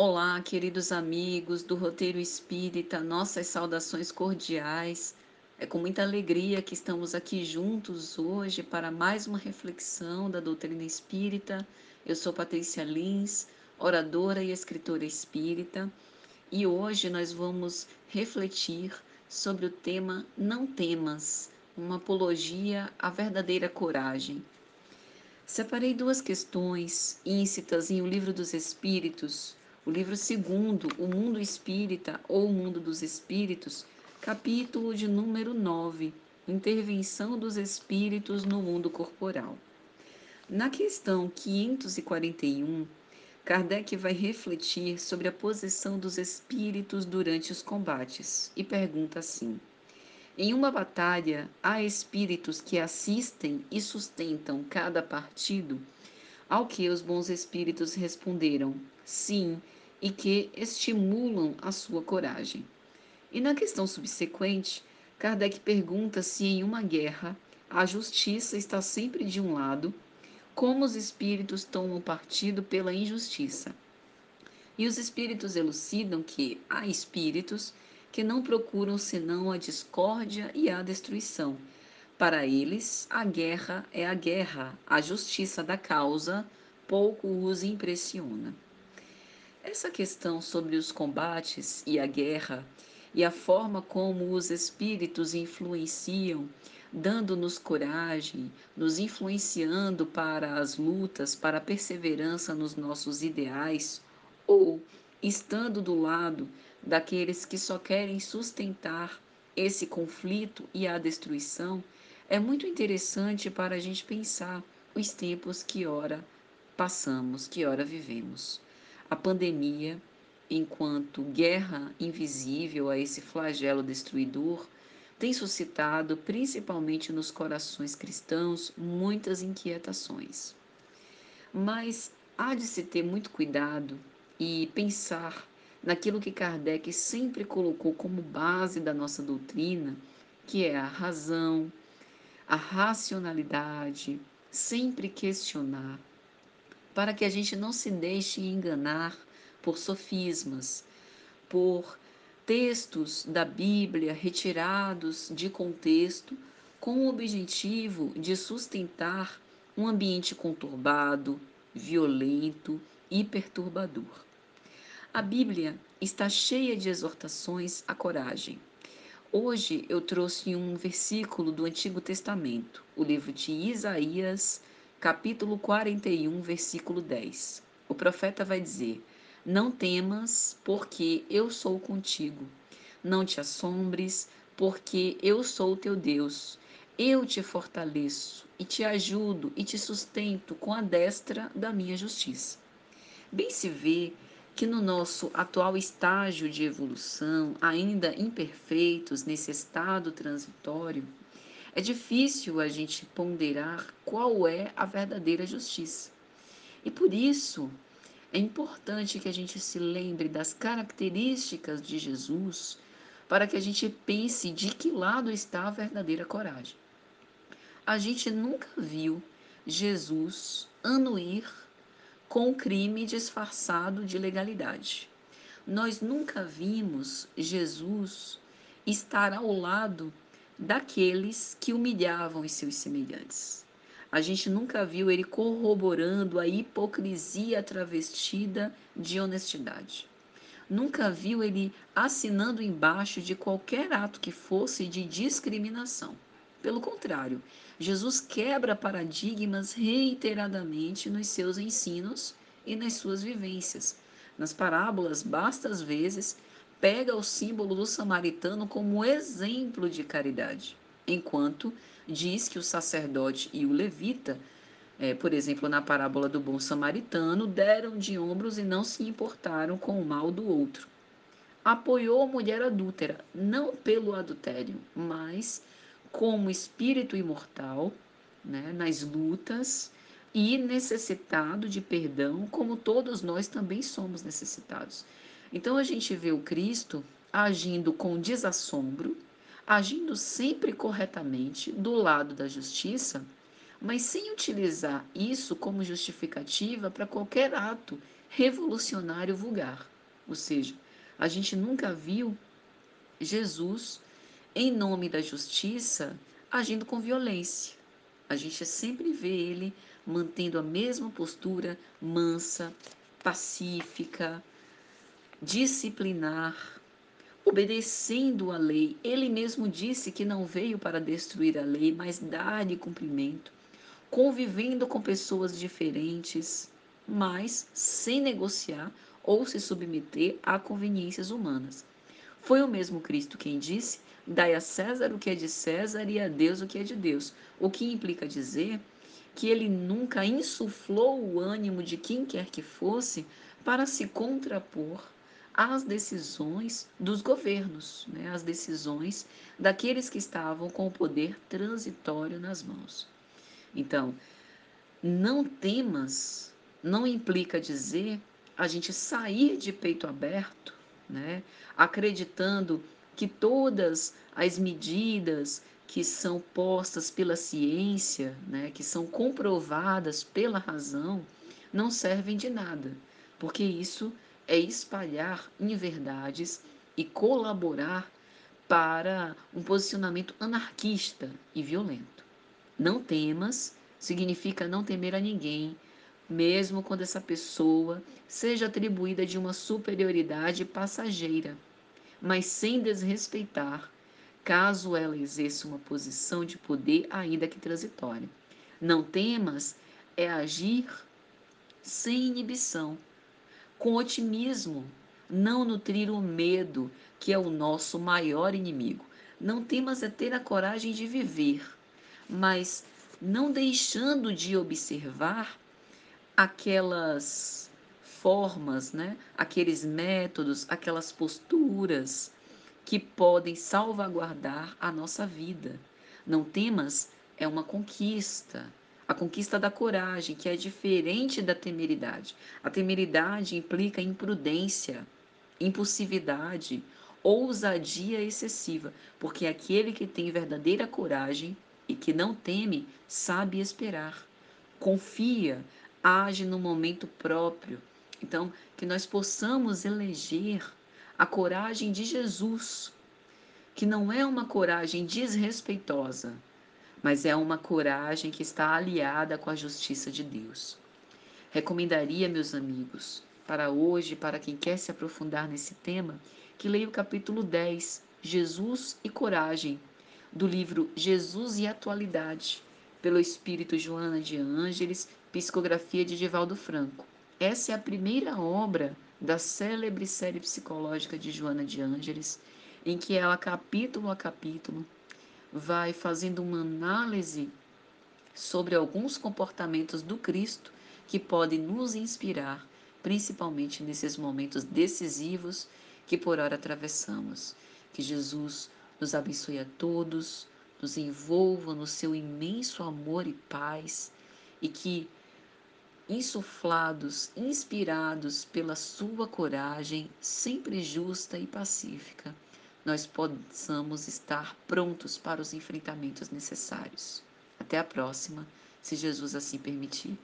Olá, queridos amigos do Roteiro Espírita, nossas saudações cordiais. É com muita alegria que estamos aqui juntos hoje para mais uma reflexão da doutrina espírita. Eu sou Patrícia Lins, oradora e escritora espírita, e hoje nós vamos refletir sobre o tema Não Temas, uma apologia à verdadeira coragem. Separei duas questões íncitas em O Livro dos Espíritos, o livro segundo, O Mundo Espírita ou O Mundo dos Espíritos, capítulo de número 9, Intervenção dos Espíritos no Mundo Corporal. Na questão 541, Kardec vai refletir sobre a posição dos espíritos durante os combates e pergunta assim: em uma batalha, há espíritos que assistem e sustentam cada partido? Ao que os bons espíritos responderam sim, e que estimulam a sua coragem. E na questão subsequente, Kardec pergunta se em uma guerra a justiça está sempre de um lado, como os espíritos tomam partido pela injustiça. E os espíritos elucidam que há espíritos que não procuram senão a discórdia e a destruição. Para eles, a guerra é a guerra, a justiça da causa pouco os impressiona. Essa questão sobre os combates e a guerra e a forma como os espíritos influenciam, dando-nos coragem, nos influenciando para as lutas, para a perseverança nos nossos ideais, ou estando do lado daqueles que só querem sustentar esse conflito e a destruição, é muito interessante para a gente pensar os tempos que ora passamos, que ora vivemos. A pandemia, enquanto guerra invisível a esse flagelo destruidor, tem suscitado, principalmente nos corações cristãos, muitas inquietações. Mas há de se ter muito cuidado e pensar naquilo que Kardec sempre colocou como base da nossa doutrina, que é a razão, a racionalidade, sempre questionar, para que a gente não se deixe enganar por sofismas, por textos da Bíblia retirados de contexto, com o objetivo de sustentar um ambiente conturbado, violento e perturbador. A Bíblia está cheia de exortações à coragem. Hoje eu trouxe um versículo do Antigo Testamento, o livro de Isaías, capítulo 41, versículo 10. O profeta vai dizer: não temas, porque eu sou contigo. Não te assombres, porque eu sou teu Deus. Eu te fortaleço e te ajudo e te sustento com a destra da minha justiça. Bem se vê que no nosso atual estágio de evolução, ainda imperfeitos nesse estado transitório, é difícil a gente ponderar qual é a verdadeira justiça. E por isso, é importante que a gente se lembre das características de Jesus para que a gente pense de que lado está a verdadeira coragem. A gente nunca viu Jesus anuir com crime disfarçado de legalidade. Nós nunca vimos Jesus estar ao lado daqueles que humilhavam os seus semelhantes. A gente nunca viu ele corroborando a hipocrisia travestida de honestidade. Nunca viu ele assinando embaixo de qualquer ato que fosse de discriminação. Pelo contrário, Jesus quebra paradigmas reiteradamente nos seus ensinos e nas suas vivências. Nas parábolas, basta às vezes, pega o símbolo do samaritano como exemplo de caridade, enquanto diz que o sacerdote e o levita, por exemplo, na parábola do bom samaritano, deram de ombros e não se importaram com o mal do outro. Apoiou a mulher adúltera, não pelo adultério, mas como espírito imortal, né, nas lutas e necessitado de perdão, como todos nós também somos necessitados. Então a gente vê o Cristo agindo com desassombro, agindo sempre corretamente do lado da justiça, mas sem utilizar isso como justificativa para qualquer ato revolucionário vulgar. Ou seja, a gente nunca viu Jesus, em nome da justiça, agindo com violência. A gente sempre vê ele mantendo a mesma postura mansa, pacífica, disciplinar, obedecendo a lei. Ele mesmo disse que não veio para destruir a lei, mas dar-lhe cumprimento, convivendo com pessoas diferentes, mas sem negociar ou se submeter a conveniências humanas. Foi o mesmo Cristo quem disse: dai a César o que é de César e a Deus o que é de Deus. O que implica dizer que ele nunca insuflou o ânimo de quem quer que fosse para se contrapor às decisões dos governos, né? Às decisões daqueles que estavam com o poder transitório nas mãos. Então, não temas não implica dizer a gente sair de peito aberto, né? Acreditando que todas as medidas que são postas pela ciência, né, que são comprovadas pela razão, não servem de nada, porque isso é espalhar inverdades e colaborar para um posicionamento anarquista e violento. Não temas significa não temer a ninguém, mesmo quando essa pessoa seja atribuída de uma superioridade passageira, mas sem desrespeitar, caso ela exerça uma posição de poder, ainda que transitória. Não temas é agir sem inibição, com otimismo, não nutrir o medo, que é o nosso maior inimigo. Não temas é ter a coragem de viver, mas não deixando de observar aquelas formas, né? Aqueles métodos, aquelas posturas que podem salvaguardar a nossa vida. Não temas é uma conquista, a conquista da coragem, que é diferente da temeridade. A temeridade implica imprudência, impulsividade, ousadia excessiva, porque aquele que tem verdadeira coragem e que não teme, sabe esperar, confia, age no momento próprio. Então, que nós possamos eleger a coragem de Jesus, que não é uma coragem desrespeitosa, mas é uma coragem que está aliada com a justiça de Deus. Recomendaria, meus amigos, para hoje, para quem quer se aprofundar nesse tema, que leia o capítulo 10, Jesus e Coragem, do livro Jesus e Atualidade, pelo Espírito Joana de Ângelis, psicografia de Divaldo Franco. Essa é a primeira obra da célebre série psicológica de Joana de Ângelis, em que ela, capítulo a capítulo, vai fazendo uma análise sobre alguns comportamentos do Cristo que podem nos inspirar, principalmente nesses momentos decisivos que por hora atravessamos. Que Jesus nos abençoe a todos, nos envolva no seu imenso amor e paz, e que, insuflados, inspirados pela sua coragem, sempre justa e pacífica, nós possamos estar prontos para os enfrentamentos necessários. Até a próxima, se Jesus assim permitir.